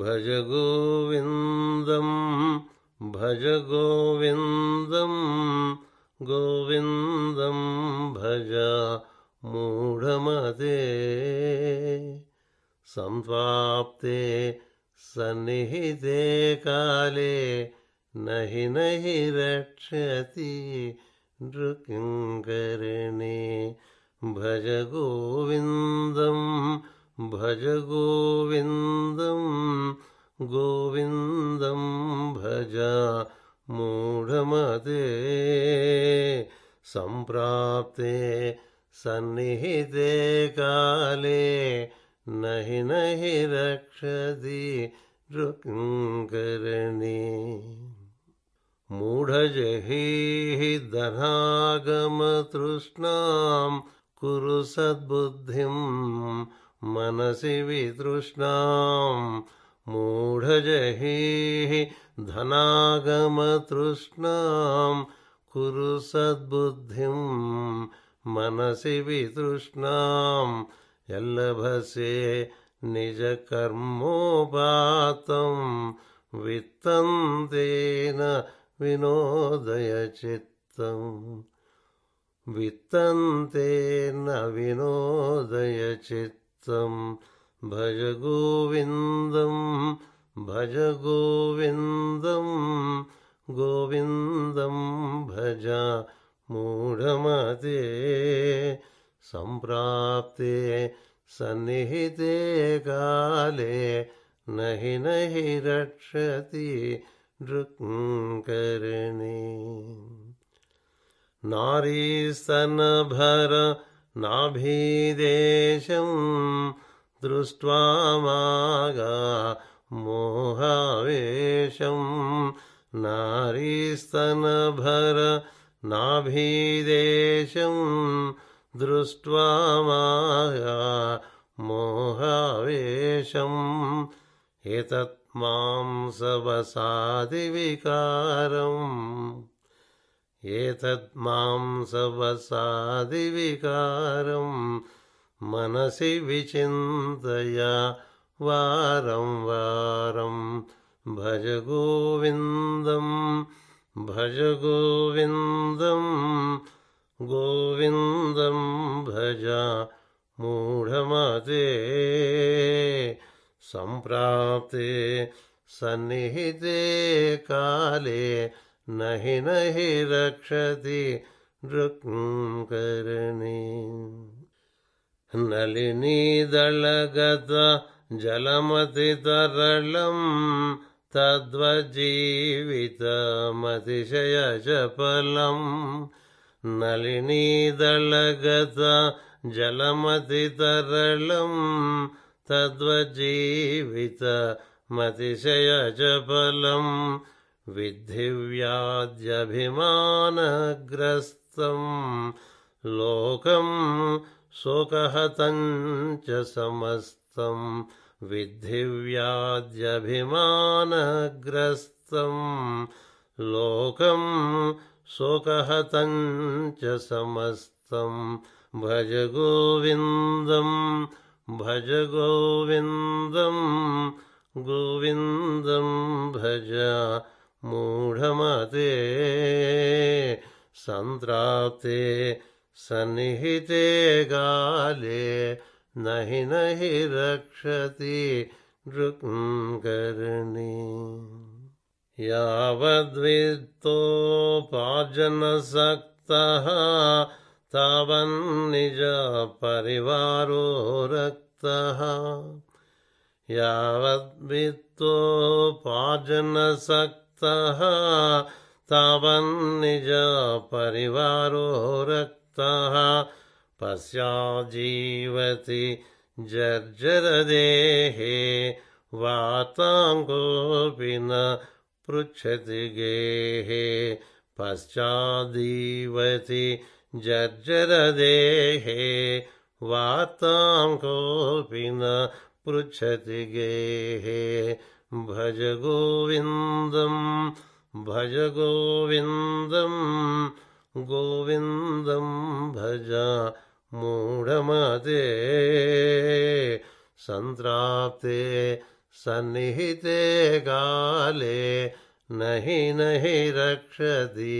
భజగోవిందం భజగోవిందం గోవిందం భజ మూఢమతే సంప్రాప్తే సన్నిహితే కాలే నహి నహి రక్షతి నృకింకరిణి భజగోవిందం భజగోవిందం గోవిందం భజ మూఢమతే సంప్రాప్తే సన్నిహితే కాలే నహి నహి రక్షతి నృకింకరిణి మూఢజహీహి ధనాగమతృష్ణాం కురు సద్బుద్ధిం మనసి వితృష్ణాం మూఢజహీహి ధనాగమతృష్ణాం కురు సద్బుద్ధిం మనసి వితృష్ణాం యల్లభసే నిజకర్మోపాతం విత్తం తేన వినోదయ చిత్తం విత్తం తేన వినోదయ చిత్తం భజగోవిందం భజగోవిందం గోవిందం భజ మూఢమతే సంప్రాప్తే సన్నిహితే కాలే నహి నహి రక్షతి నృకింకరిణి నారీస్తనభర నాభిదేశం దృష్ట్వా మాగా మోహావేశం నారీస్తనభర నాభిదేశం దృష్ట్వా మాయా మోహావేశం ఏతత్ మాం సవసాది వికారం ఏతత్ మాం సవసాది వికారం మనసి విచింతయ వారం వారం భజగోవిందం భజగోవిందం గోవిందం భజ మూఢమతే సంప్రాప్తే సన్నిహితే కాలే నహి నహి రక్షతి నృకింకరిణి నళినీదళగత జలమతితరళం తద్వజ్జీవితమతిశయ చపలం నళినీదళగత జలమతితరళం తద్వజ్జీవితమతిశయ చపలం విద్ధి వ్యాధ్యభిమానగ్రస్తం లోకం శోకహతం చ సమస్తం విద్ధి వ్యాధ్యభిమానగ్రస్తం లోకం శోకహతం చ సమస్తం భజగోవిందం భజగోవిందం గోవిందం భజ మూఢమతే సంప్రాప్తే సన్నిహితే కాలే నహి నహి రక్షతి నృకింకరిణి యావద్విత్తోపార్జనసక్తః తావన్నిజ పరివారో రక్తః యావద్విత్తోపార్జనసక్తః తావన్నిజ పరివారో రక్తః పశ్యాజ్జీవతి జర్జరదేహే వార్తాం కోపి న పృచ్ఛతి గేహే పశ్చాద్జీవతి జర్జరదేహే వార్తాం కోపి న పృచ్ఛతి గేహే భజగోవిందం భజగోవిందం గోవిందం భజ మూఢమతే సంప్రాప్తే సన్నిహితే గాలే నహి నహి రక్షతి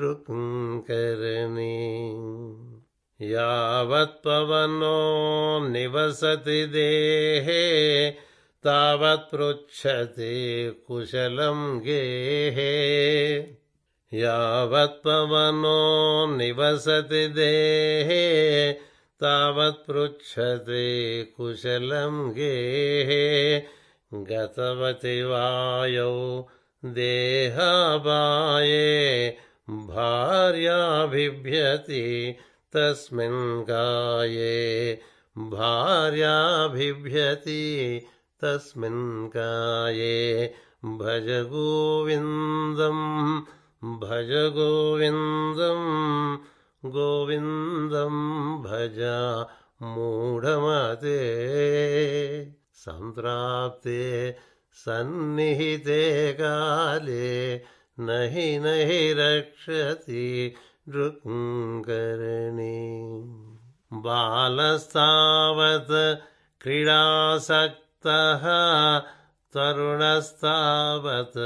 రుక్కరణి. యావత్ పవనో నివసతి దేహే తావత్ పృచ్ఛతి కుశలం గేహే. యావత్ పవనో నివసతి దేహే తావత్ పృచ్ఛతి కుశలం గేహే. గతవతి వాయౌ దేహబాయే భార్యాభిభ్యతి తస్మిన్ గాయే. భార్యాభిభ్యతి తస్మిన్ గాయే. భజ గోవిందం భజ గోవిందం గోవిందం భజ మూఢమతే. సంప్రాప్తే సన్నిహితే కాలే నహి నహి రక్షతి దృక్కరణి. బాలస్తావత్ క్రీడాసక్తః తరుణస్తావత్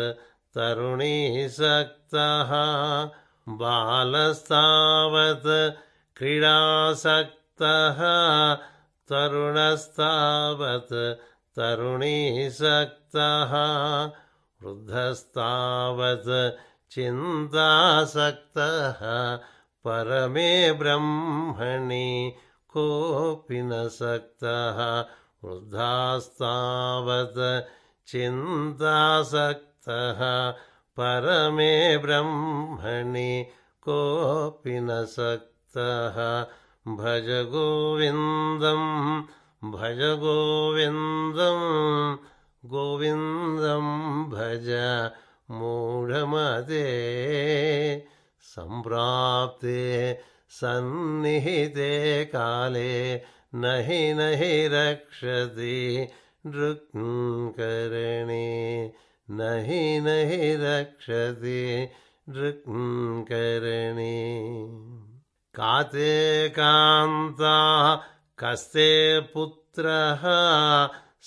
తరుణీసక్తః. బాలస్తావత్ క్రీడాసక్తః తరుణస్తావత్ తరుణీసక్తః. వృద్ధస్తావత్ చింతాసక్తః పరమే బ్రహ్మణి కోపి న సక్తః. వృద్ధాస్తావత్ చింతాసక్తః పరమే బ్రహ్మణి కోపి న సక్తః. భజ గోవిందం భజ గోవిందం గోవిందం భజ మూఢమతే. సంప్రాప్తే సన్నిహితే కాలే నహి నహి రక్షతి దృక్కరణి. నహి నహి రక్షతి దృక్కరణి. కాతే కాంతా కస్తే పుత్రః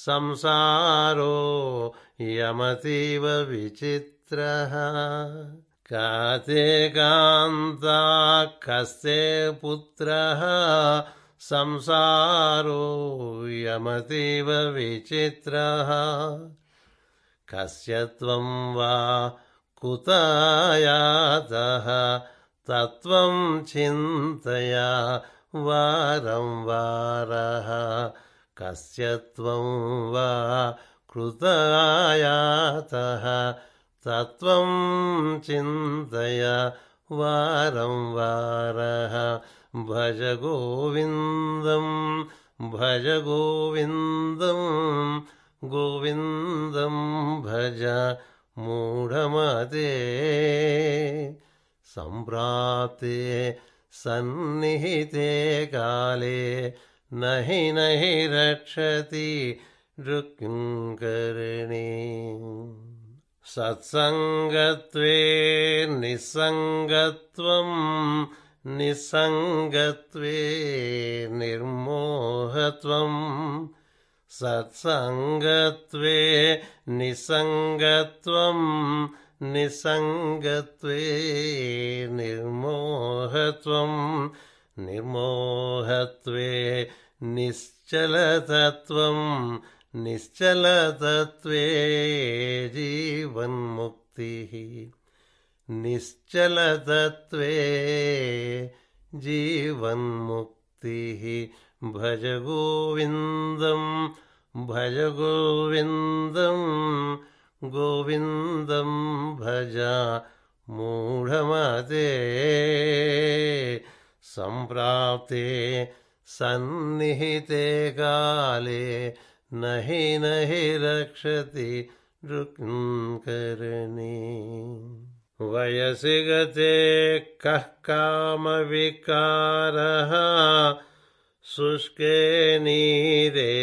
సంసారో యమతీవ విచిత్రః. కాతే కాంతా కస్తే పుత్రః సంసారో యమతీవ విచిత్రః. కస్య త్వం వా కుతాయాతః తత్వం చింతయ వారం వారః. కస్య త్వం వా కృతాయాతః తత్వం చింతయ వారం వారః. భజ గోవిందం భజ గోవిందం గోవిందం భజ మూఢమతే. సంప్రాప్తే సన్నిహితే కాలే నహి నహి రక్షతి దృక్కరణి. సత్సంగత్వే నిస్సంగత్వం నిస్సంగత్వే నిర్మోహత్వం. సత్సంగత్వే నిస్సంగత్వం నిస్సంగత్వే నిర్మోహత్వం. నిర్మోహత్వే నిశ్చలతత్వం నిశ్చలతత్వే జీవన్ముక్తిః. నిశ్చలతత్వే జీవన్ముక్తిః. భజ గోవిందం భజ గోవిందం గోవిందం భజ మూఢమతే. సంప్రాప్తే సన్నిహితే కాలే నహి నహి రక్షతి దృక్కరణి. వయసి గతే కః కామ వికారః శుష్కే నీరే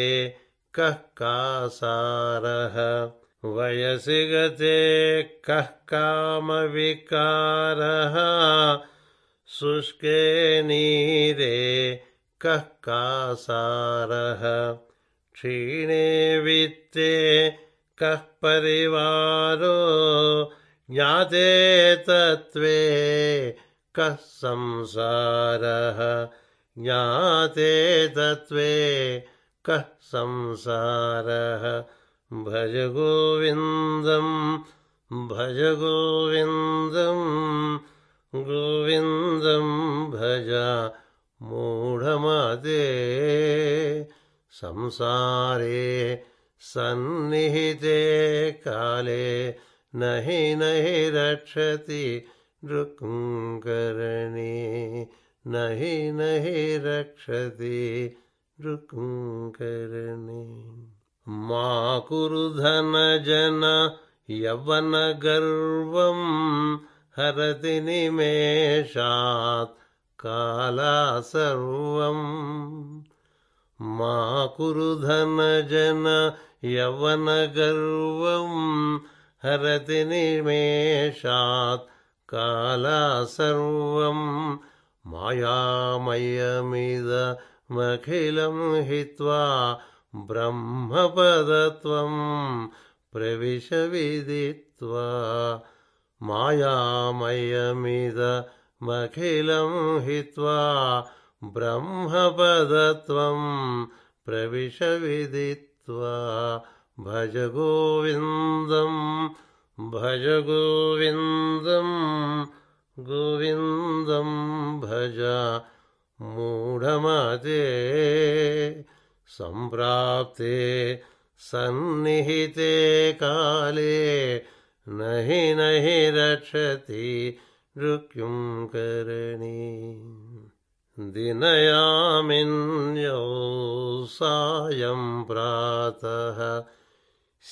కః కాసారః. వయసి గతే కః కామ వికారః శుష్కే నీరే కః కాసారః. క్షీణే విత్తే कः परिवारो ज्ञाते तत्त्वे कः संसारः ज्ञाते तत्त्वे कः संसारः। भजगोविन्दं भजगोविन्दं गोविन्दं भज मूढमते। संसारे सन्निहिते काले नहि नहि रक्षति दृक्कर्णी नहि नहि रक्षति दृक्कर्णी। मा कुरु धन जन यवन गर्वं हरति निमेषात् काला सर्वं। मा कुरु धन जन यवन गर्वं हरति निमेषात् काला सर्वं। मायामयमिदमखिलं हित्वा ब्रह्मपदत्वं प्रविश विदित्वा। मायामयमिदमखिलं हित्वा ब्रह्मपदत्वं प्रविश विदित्वा। भजगोविन्दं भजगोविन्दं गोविन्दं भज मूढमते। सम्प्राप्ते सन्निहिते काले नहि नहि रक्षति दृक्कर्णी। दिनयामिन्यौ सायं प्रातः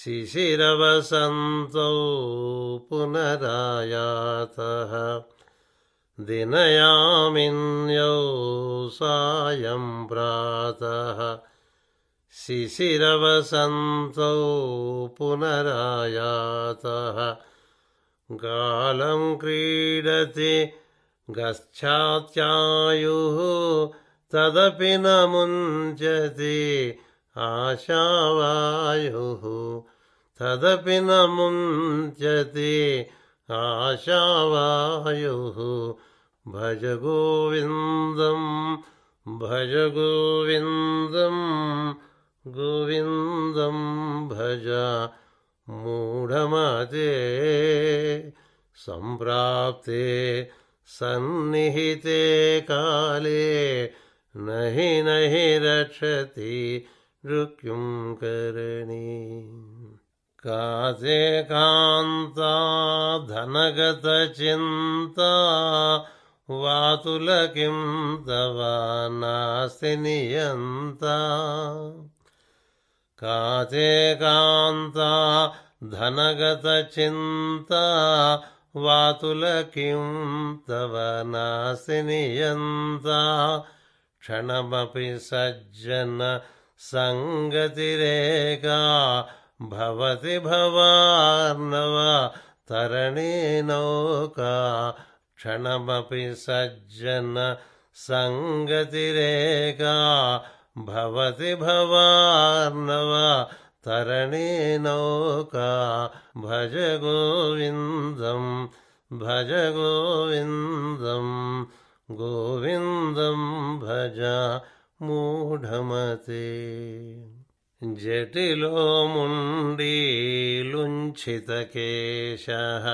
शिशिरवसन्तौ पुनरायातः। दिनयामिन्यौ सायं प्रातः शिशिरवसन्तौ पुनरायातः। गालं क्रीडति गच्छात्यायुः तदपि न मुञ्चति आशावायुः तदपि न मुञ्चति आशावायुः। भजगोविन्दं भजगोविन्दं गोविन्दं भज मूढमते। सम्प्राप्ते सन्निहिते काले नहि नहि रक्षति दृक्कर्णी। कासे कान्ता धनगतचिन्ता वातुल किं तव नास्ति नियन्ता। कासे कान्ता धनगतचिन्ता वातुल किं तव नास्ति नियन्ता। क्षणमपि सज्जन संगतिरेका भवति भवार्णव तरणी नौका। क्षणमपि सज्जन संगतिरेका भवति भवार्णव तरणी नौका। भजगोविन्दं भजगोविन्दं गोविन्दं भज మూఢమతే। జటిలో ముండీ లుంఛితకేశః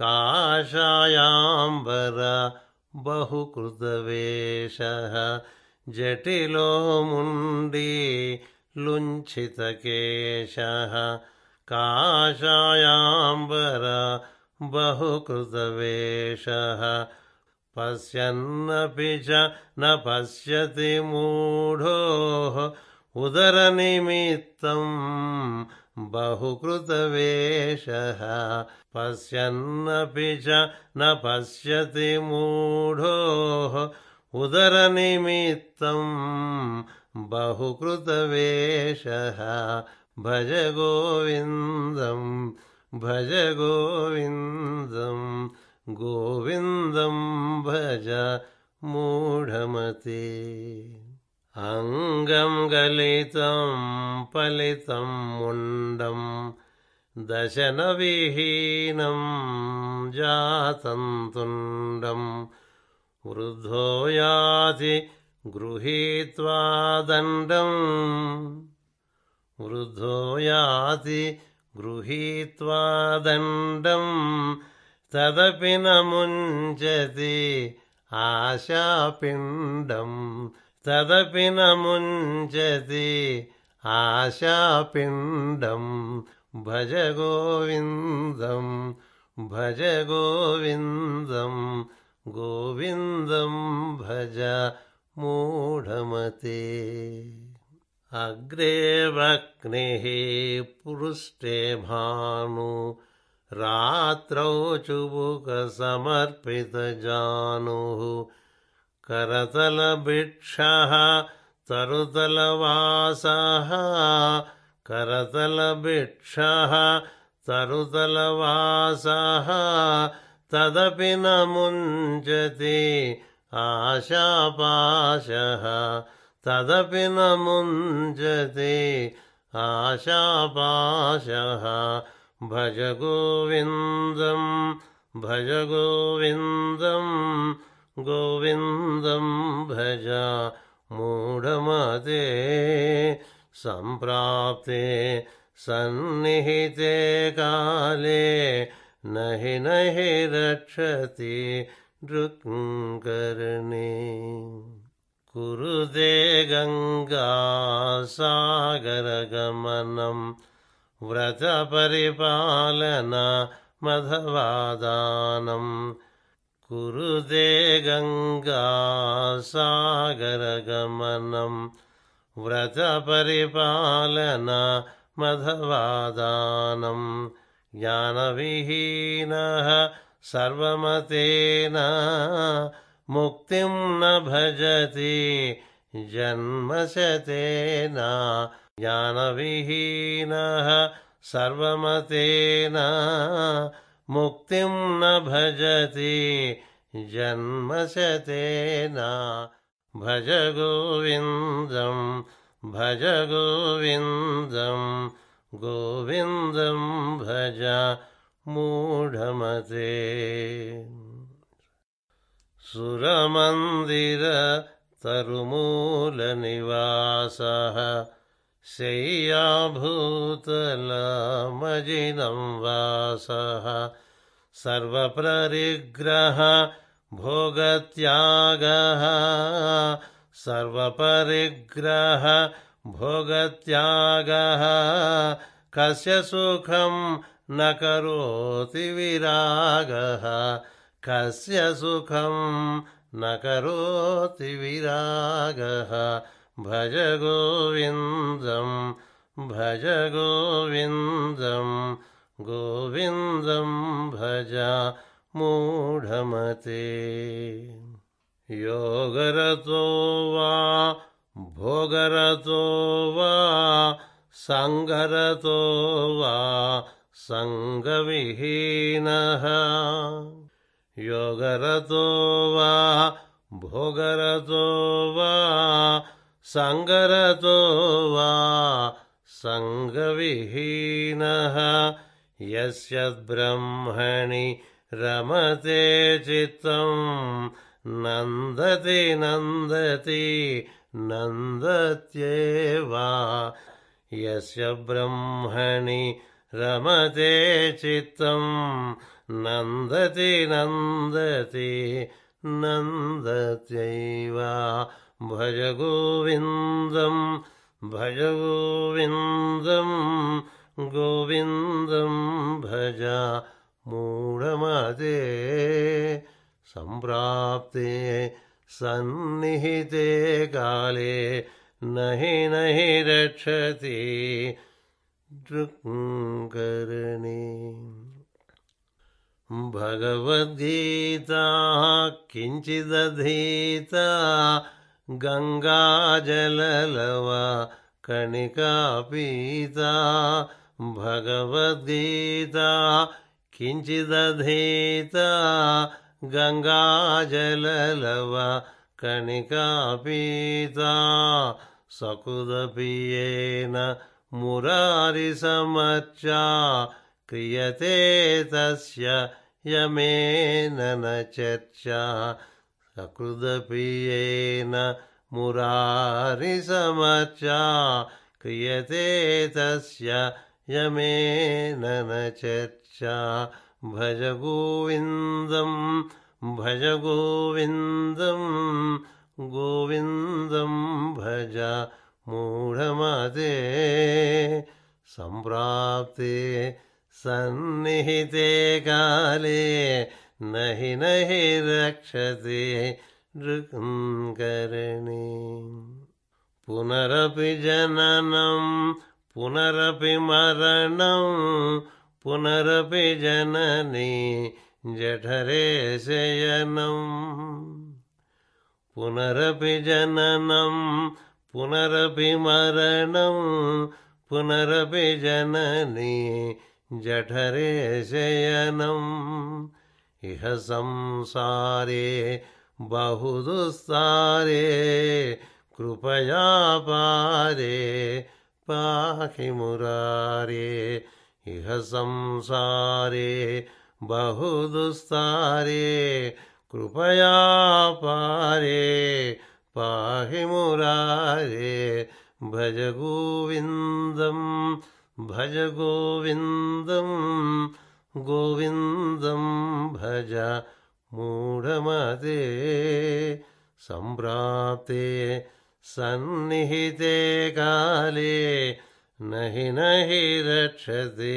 కాషాయాంబర బహుకృతవేషః। జటిలో ముండీ లుంఛితకేశః కాషాయాంబర బహుకృతవేషః। పశ్యన్నపి చ న పశ్యతి మూఢో ఉదరనిమిత్తం బహుకృతవేషః। పశ్యన్నపి చ న పశ్యతి మూఢో ఉదరనిమిత్తం బహుకృతవేషః। భజగోవిందం భజగోవిందం గోవిందం భజ మూఢమతే। అంగం గలితం ఫలితం ముండం దశన విహీనం జాతంతుండం వృద్ధో యాతి గృహీత్వా దండం తదపి న ముంచతి ఆశాపిండం భజ గోవిందం గోవిందం భజ మూఢమతే. అగ్రే వక్నిః పృష్ఠే భాను రాత్రౌ చుబుక సమర్పిత జానుః కరతల భిక్షః తరుతల వాసః తదపి న ముంచతి ఆశాపాశః భజ గోవిందం భజ మూఢమతే. సంప్రాప్తే సన్నిహితే కాలే నహి రక్షతి దృక్కరణే. కురుతే గంగా సాగర గమనం వ్రత పరిపాలన మధవాదానం. కురుతే గంగా సాగర గమనం వ్రత పరిపాలన మధవాదానం. జ్ఞానవిహీనః సర్వమతేన ముక్తిం న భజతి జన్మశతేన. జ్ఞానవిహీనః సర్వమతేన ముక్తిం న భజతి జన్మశతేన. భజ గోవిందం భజ మూఢమతే. సురమందిర తరుమూల నివాసః శయ్యాభూతల మజినం వాసః సర్వపరిగ్రహ భోగత్యాగః కస్య సుఖం న కరోతి విరాగః భజ గోవిందం భజ మూఢమతే. యోగరతో వా భోగరతో వా సంగరతో వా సంగవిహీనః. యోగరతో వా భోగరతో వా సంగరతో వా సంగవిహీనః. యస్యద్బ్రహ్మణి రమతే చిత్తం నందతి నందత్యేవ. యస్య బ్రహ్మణి రమతే చిత్తం నందత్యేవ. భజ గోవిందం భజ మూఢమతే. సంప్రాప్తే సన్నిహితే కాలే నహి రక్షతి దృక్కరణే. భగవద్గీత కించిదధీత గంగాజలలవ కణికా పీత. భగవద్గీత కించిదధీత గంగాజలలవ కణికా పీత. సకుదపియేన మురారి సమర్చా క్రియతే తస్య యమేన చర్చా సకృదపియేన మురారి సమర్చా క్రియతే తస్య యమేన చర్చా. భజ గోవిందం భజ గోవిందం గోవిందం భజ మూఢమతే సంప్రాప్తే సన్నిహితే కాలే నహి నహి రక్షతే దృక్ంకరణి. పునరపి జననం పునరపి మరణం పునరపి జనని జఠరే శయనం. పునరపి జననం పునరపి మరణం పునరపి జనని జఠరే శయనం. ఇహ సంసారే బహుదుస్తారే కృపయా పారే పాహి మురారే. ఇహ సంసారే బహుదుస్తారే కృపయా పారే పాహి మురారే. భజ గోవిందం భజ గోవిందం గోవిందం భజ మూఢమతే సంప్రాప్తే సన్నిహితే కాలే నహి నహి రక్షతే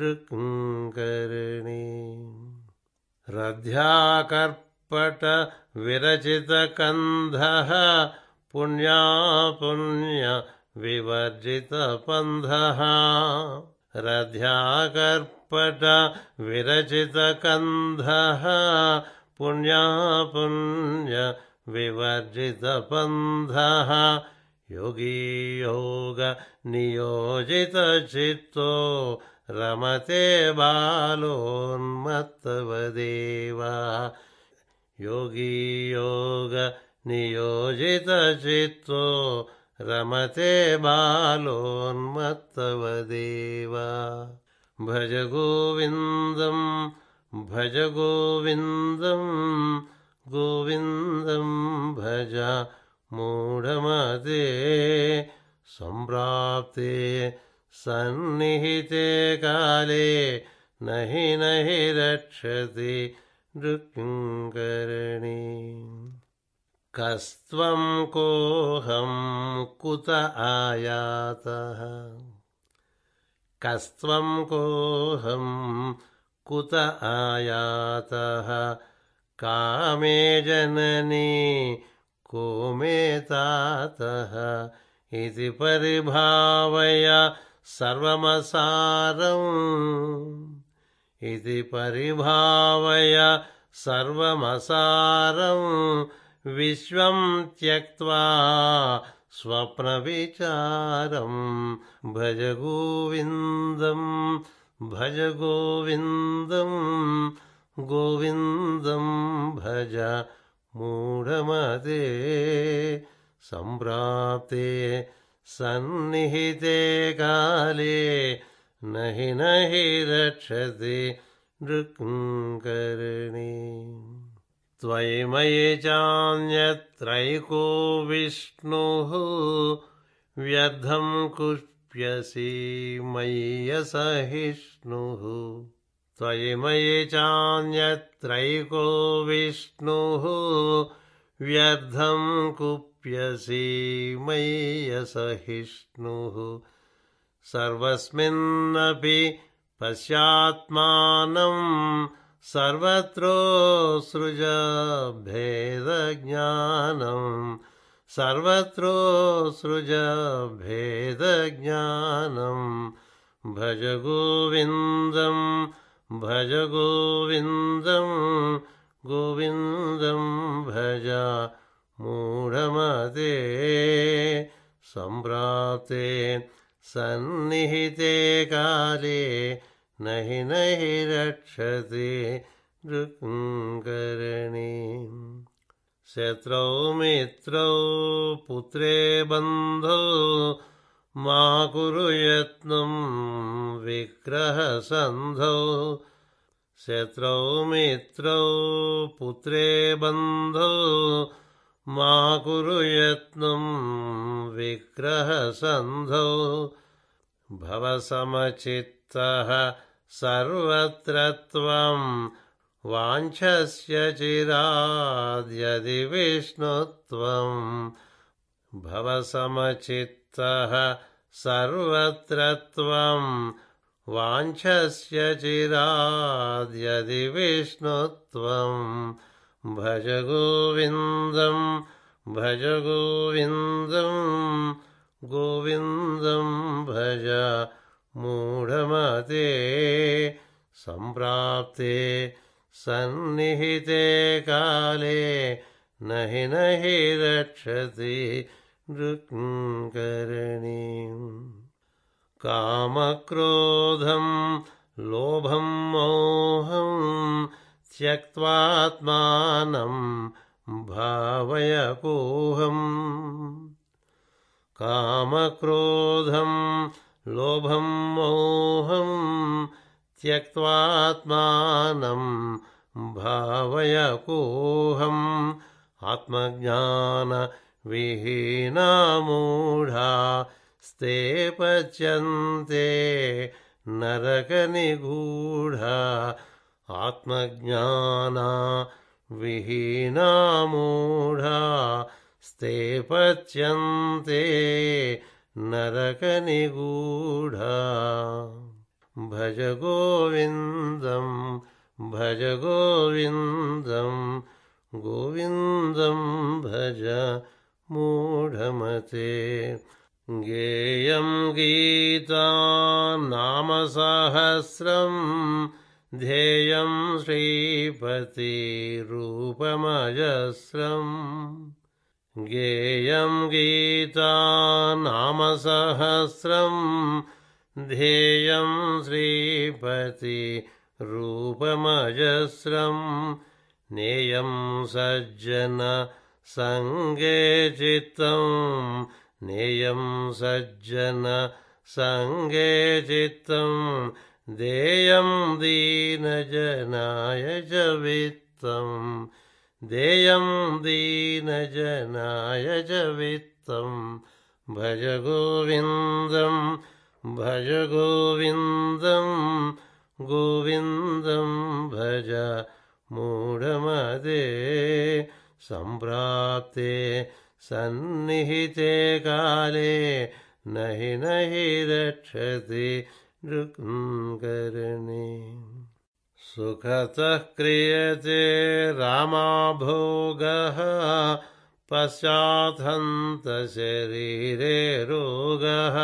దృక్ంకరణి. రధ్యాకర్పట విరచిత కంధః పుణ్యాపుణ్య వివర్జిత పంధః. రధ్యాకర్పట విరచిత కంధః పుణ్యాపుణ్య వివర్జిత పంధః. యోగీ యోగ నియోజిత చిత్తో రమతే బాలోన్మత్తవదేవ. యోగీ యోగ నియోజిత చిత్తో రమతే బాలోన్మత్తవదేవ. భజ గోవిందం భజ గోవిందం గోవిందం భజ మూఢమతే సంప్రాప్తే సన్నిహితే కాలే నహి నహి రక్షతి దృక్ంకరణి. కస్త్వం కోహం కుత ఆయాతః. కస్త్వం కోహం కుత ఆయాతః కామే జననీ को मे तातः. इति परिभावय सर्वमसारम्. इति परिभावय सर्वमसारम् विश्वं त्यक्त्वा स्वप्नविचारम्. भज गोविन्दं भज गोविन्दं गोविन्दं भज మూఢమతే సంప్రాప్తే సన్నిహితే కాలే నహి నహి రక్షతే దృక్ంకరణి. త్వయి మయి చాన్యత్రైకో విష్ణుః వ్యర్థం కుష్ప్యసి మయ్యసహిష్ణుః. త్వయి మయి చాన్యత్రైకో విష్ణుః వ్యర్థం కుప్యసి మయ్యసహిష్ణుః. సర్వస్మిన్నపి పశ్యాత్మానం సర్వత్రోసృజ భేదజ్ఞానం. సర్వత్రోసృజ భేదజ్ఞానం. భజ గోవిందం భజ గోవిందం గోవిందం భజ మూఢమతే సంప్రాప్తే సన్నిహితే కాలే నహి నహి రక్షతే దృక్ంకరణి. శత్రౌ మిత్రౌ పుత్రే బంధౌ మా కురు యత్నం విగ్రహసంధౌ శత్రౌ మిత్రౌ పుత్రే బంధౌ మా కురు యత్నం విగ్రహసంధౌ భవసమచిత్తః సర్వత్ర త్వం వాంఛస్య చిరాద్యది విష్ణుత్వం భవసమచిత్తః సర్వత్ర త్వం వాంఛస్య చిరాద్యది విష్ణుత్వం భజ గోవిందం భజ గోవిందం గోవిందం భజ మూఢమతే సంప్రాప్తే సన్నిహితే కాలే నహి నహి రక్షతి రుక్మిణీం కామక్రోధం లోభం మోహం త్యక్త్వాత్మానం భావయకోహం కామక్రోధం లోభం మోహం త్యక్త్వాత్మానం భావయకోహం ఆత్మజ్ఞాన విహీనా మూఢా స్తే పచ్యంతే నరక నిగూఢ ఆత్మజ్ఞాన విహీనా మూఢా స్తే పచ్యంతే నరక నిగూఢ భజ గోవిందం భజ గోవిందం గోవిందం భజ మూఢమతే గేయం గీతా నామ సహస్రం ధ్యేయం శ్రీపతి రూపమజస్రం గేయం గీతా నామ సహస్రం ధ్యేయం శ్రీపతి రూపమజస్రం నేయం సజ్జన సంగే చిత్తం నేయం సజ్జన సంగే చిత్తం దేయం దీనజనాయ చ విత్తం దేయం దీనజనాయ చ విత్తం భజ గోవిందం భజ గోవిందం గోవిందం భజ మూఢమతే సంప్రాప్తే సన్నిహితే కాలే నహి నహి రక్షతి రుక్మిణీ సుఖతః క్రియతే రామభోగః పశ్చాత్హంత శరీరే రోగః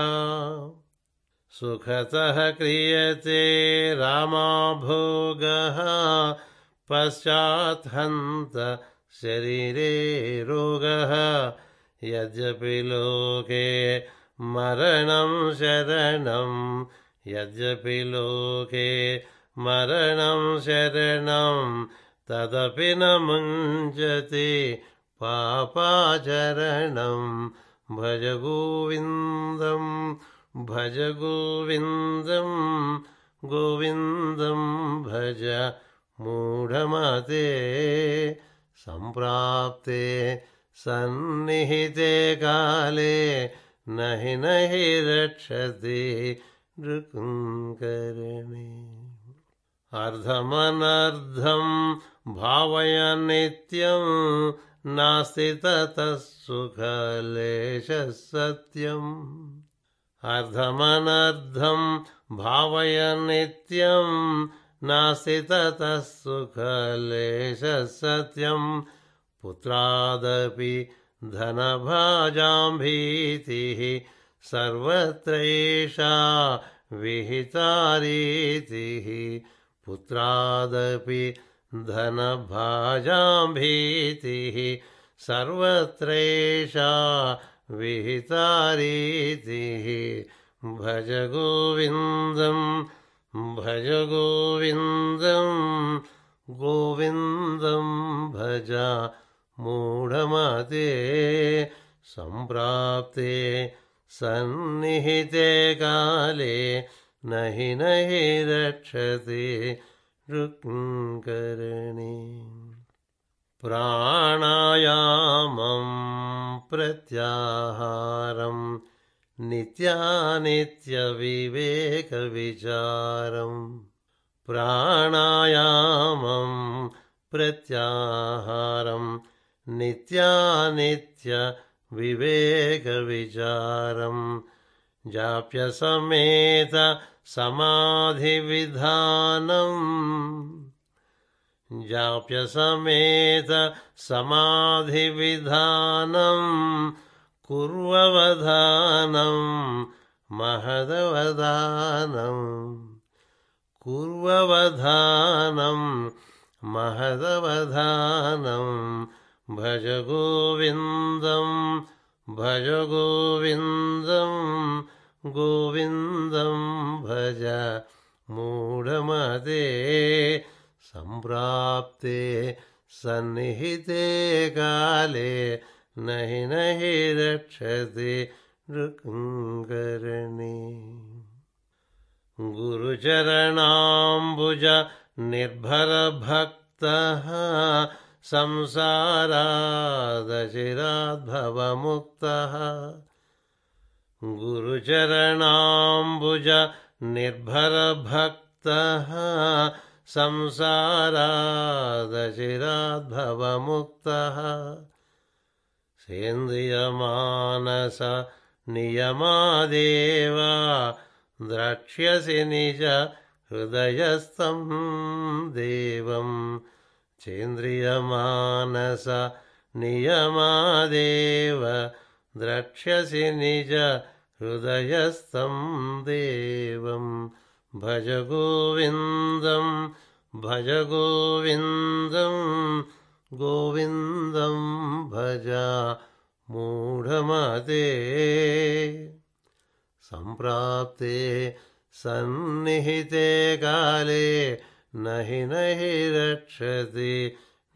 సుఖతః క్రియతే రామభోగః పశ్చాత్హంత శరీరే రోగః యద్యపి లోకే మరణం శరణం యద్యపి లోకే మరణం శరణం తదపి న ముంచతి పాపాచరణం భజ గోవిందం భజ గోవిందం గోవిందం భజ మూఢమతే సంప్రాప్తే సన్నిహితే కాలే నహి నహి రక్షతి రుక్మిణీ అర్ధమనర్ధం భావయ నిత్యం నాస్తి తతః సుఖలేశ సత్యం అర్ధమనర్ధం భావయ నిత్యం నాస్తి తతః సుఖలేశ సత్యం పుత్రాదపి ధనభాజాం భీతిః సర్వత్రైషా విహితా రీతిః పుత్రాదపి ధనభాజాం భీతిః సర్వత్రైషా విహితా రీతిః భజ గోవిందం భజ గోవిందం గోవిందం భజ మూఢమతే సంప్రాప్తే సన్నిహితే కాలే నహి నహి రక్షతే రుక్మిణీ. ప్రాణాయామం ప్రత్యాహారం నిత్యానిత్య వివేక విచారం. ప్రాణాయామం ప్రత్యాహారం నిత్యానిత్య వివేక విచారం. జాప్య సమేత సమాధి విధానం. జాప్య సమేత సమాధి విధానం కుర్వవధానం మహదవధానం. కుర్వవధానం మహదవధానం. భజ గోవిందం భజ గోవిందం గోవిందం భజ. మూఢమతే సంప్రాప్తే సన్నిహితే కాలే నహి నహి రక్షతే రుక్మిణీ. గురుచరణాంబుజ నిర్భర భక్తః సంసారాదచిరాద్భవముక్తః. గురుచరణాంబుజ నిర్భర భక్తః సంసారాదచిరాద్భవముక్తః. సేంద్రియమానస నియమాదేవా ద్రక్ష్యసి నిజ హృదయస్థం దేవం. సేంద్రియమానస నియమాదేవ ద్రక్ష్యసి నిజ హృదయస్థం దేవం. భజ గోవిందం భజ గోవిందం గోవిందం భజ. మూఢమతే సంప్రాప్తే సన్నిహితే కాలే నహి నహి రక్షతే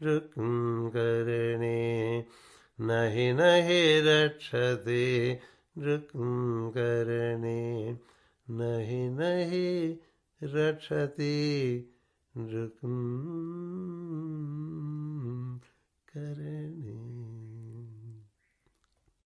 రుక్మిణీ. నహి నహి రక్షతే రుక్మిణీ. నహి నహి రక్షతి రుక్మిణీ.